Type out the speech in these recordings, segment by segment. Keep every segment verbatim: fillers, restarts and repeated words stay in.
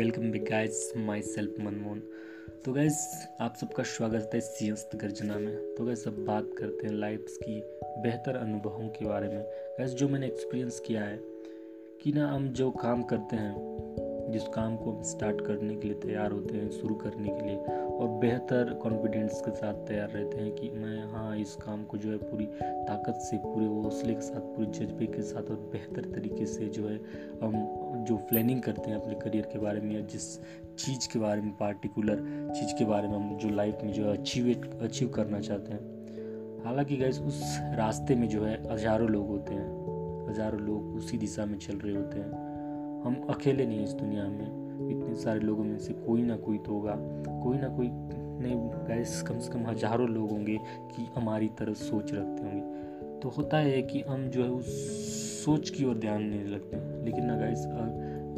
Welcome back guys, my self Manmohan. तो guys आप सबका स्वागत है सियस्त गर्जना में। तो गाइज अब बात करते हैं लाइफ की बेहतर अनुभवों के बारे में। गाइज जो मैंने एक्सपीरियंस किया है कि ना हम जो काम करते हैं, जिस काम को हम स्टार्ट करने के लिए तैयार होते हैं, शुरू करने के लिए और बेहतर कॉन्फिडेंस के साथ तैयार रहते हैं कि मैं हाँ इस काम को जो है पूरी ताकत से, पूरे हौसले के साथ, पूरे जज्बे के साथ और बेहतर तरीके से जो है हम जो प्लानिंग करते हैं अपने करियर के बारे में या जिस चीज़ के बारे में, पार्टिकुलर चीज़ के बारे में हम जो लाइफ में जो है अचीव अचीव करना चाहते हैं। हालांकि गाइस उस रास्ते में जो है हज़ारों लोग होते हैं, हज़ारों लोग उसी दिशा में चल रहे होते हैं। हम अकेले नहीं इस दुनिया में, इतने सारे लोगों में से कोई ना कोई तो होगा, कोई ना कोई नहीं गाइस, कम से कम हज़ारों लोग होंगे कि हमारी तरह सोच रखते होंगे। तो होता है कि हम जो है उस सोच की ओर ध्यान नहीं लगते, लेकिन ना गाइस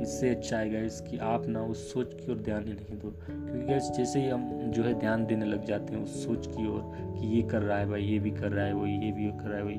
इससे अच्छा है गाइस कि आप ना उस सोच की ओर ध्यान ही नहीं दो, क्योंकि गाइस जैसे ही हम जो है ध्यान देने लग जाते हैं उस सोच की ओर कि ये कर रहा है भाई, ये भी कर रहा है वही, ये भी कर रहा है वही।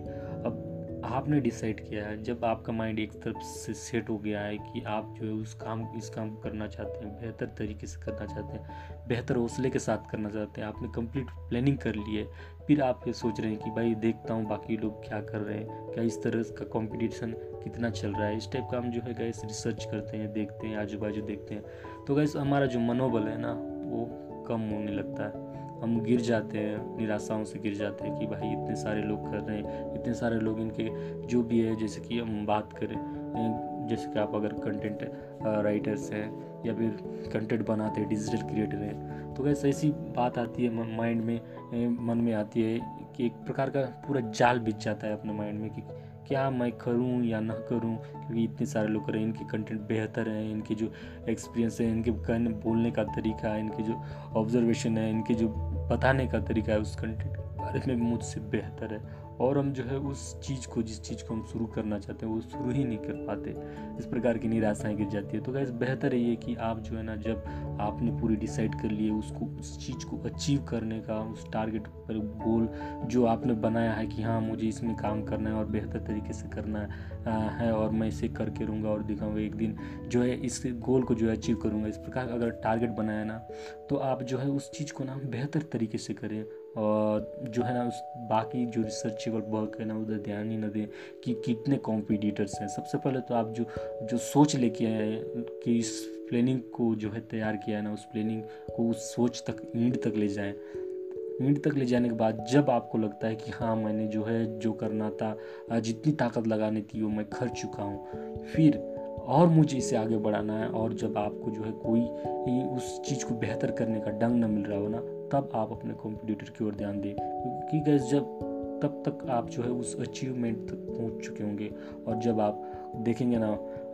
अब आपने डिसाइड किया है, जब आपका माइंड एक तरफ से सेट हो गया है कि आप जो है उस काम इस काम करना चाहते हैं, बेहतर तरीके से करना चाहते हैं, बेहतर हौसले के साथ करना चाहते हैं, आपने कंप्लीट प्लानिंग कर ली है, फिर आप ये सोच रहे हैं कि भाई देखता हूँ बाकी लोग क्या कर रहे हैं, क्या इस तरह का कंपटीशन कितना चल रहा है, इस टाइप का हम जो है गाइस रिसर्च करते हैं, देखते हैं, आजू बाजू देखते हैं। तो गाइस हमारा जो मनोबल है ना वो कम होने लगता है, हम गिर जाते हैं, निराशाओं से गिर जाते हैं कि भाई इतने सारे लोग कर रहे हैं, इतने सारे लोग इनके जो भी है, जैसे कि हम बात करें, जैसे कि आप अगर कंटेंट राइटर्स हैं या फिर कंटेंट बनाते हैं, डिजिटल क्रिएटर हैं, तो गाइस ऐसी बात आती है माइंड में, मन में आती है कि एक प्रकार का पूरा जाल बिछ जाता है अपने माइंड में कि क्या मैं करूं या ना करूं, क्योंकि इतने सारे लोग कर रहे हैं, इनके कंटेंट बेहतर हैं, इनके जो एक्सपीरियंस है, इनके बोलने का तरीका है, इनके जो ऑब्जर्वेशन है, इनके जो बताने का तरीका है उस कंटेंट के बारे में मुझसे बेहतर है, और हम जो है उस चीज़ को, जिस चीज़ को हम शुरू करना चाहते हैं वो शुरू ही नहीं कर पाते, इस प्रकार की निराशाएं गिर जाती है। तो गाइस बेहतर है ये कि आप जो है ना, जब आपने पूरी डिसाइड कर लिए उसको, उस चीज़ को अचीव करने का, उस टारगेट पर, गोल जो आपने बनाया है कि हाँ मुझे इसमें काम करना है और बेहतर तरीके से करना है और मैं इसे करके रहूँगा और दिखाऊँगा, एक दिन जो है इस गोल को जो है अचीव करूँगा, इस प्रकार अगर टारगेट बनाया ना तो आप जो है उस चीज़ को ना बेहतर तरीके से करें और जो है ना उस बाकी जो रिसर्चेबल वर्क है ना उधर ध्यान ही ना दें कि कितने कॉम्पिटिटर्स हैं। सबसे पहले तो आप जो जो सोच लेके आए हैं कि इस प्लानिंग को जो है तैयार किया है ना, उस प्लानिंग को उस सोच तक, एंड तक ले जाएं। एंड तक ले जाने के बाद जब आपको लगता है कि हाँ मैंने जो है जो करना था, जितनी ताकत लगानी थी वो मैं खर्च चुका हूँ, फिर और मुझे इसे आगे बढ़ाना है, और जब आपको जो है कोई उस चीज़ को बेहतर करने का ढंग ना मिल रहा हो ना, तब आप अपने कॉम्पिटिटर की ओर ध्यान दें, क्योंकि गाइस जब तब तक आप जो है उस अचीवमेंट तक पहुंच चुके होंगे, और जब आप देखेंगे ना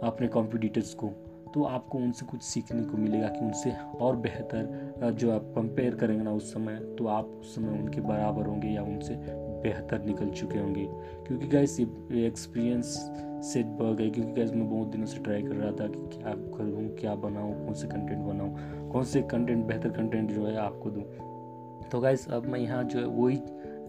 अपने कॉम्पिटिटर्स को तो आपको उनसे कुछ सीखने को मिलेगा कि उनसे और बेहतर जो आप कंपेयर करेंगे ना उस समय, तो आप उस समय उनके बराबर होंगे या उनसे बेहतर निकल चुके होंगे। क्योंकि गाइस ये एक्सपीरियंस से बग है, क्योंकि गाइस मैं बहुत दिनों से ट्राई कर रहा था कि क्या करूँ, क्या बनाऊँ, कौन से कंटेंट बनाऊँ, कौन से कंटेंट, बेहतर कंटेंट जो है आपको दूँ। तो गाइस अब मैं यहाँ जो है वही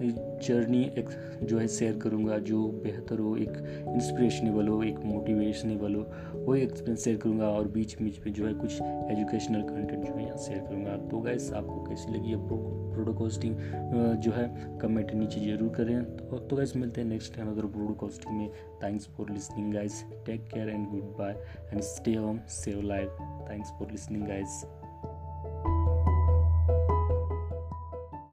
जर्नी एक जो है शेयर करूँगा जो बेहतर हो, एक इंस्पिरेशनल हो, एक मोटिवेशनल हो, वही एक्सपीरियंस शेयर करूँगा और बीच बीच में जो है कुछ एजुकेशनल कंटेंट जो है यहाँ शेयर करूँगा। तो गाइस आपको कैसी लगी अब ब्रॉडकास्टिंग जो है कमेंट नीचे जरूर करें। तो, तो गाइस मिलते हैं नेक्स्ट अनदर ब्रॉडकास्टिंग में। Thanks for listening guys, take care and goodbye and stay home, save life. Thanks for listening guys.